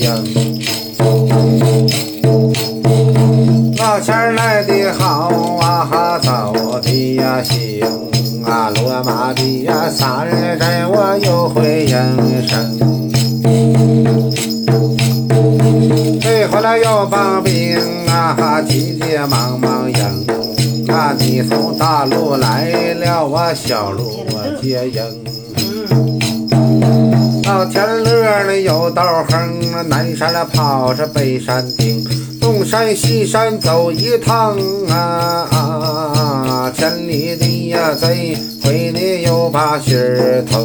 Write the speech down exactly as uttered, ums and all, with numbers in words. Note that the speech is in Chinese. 呀，老钱儿来的好啊，哈走的呀行啊，罗马的呀三日在我又会人生，这回来又帮兵啊，哈急急忙忙迎啊，你从大路来了我小路我接应。老田乐呢有道行，南山了跑着北山顶，东山西山走一趟啊啊！千里的呀贼，回的又把心疼。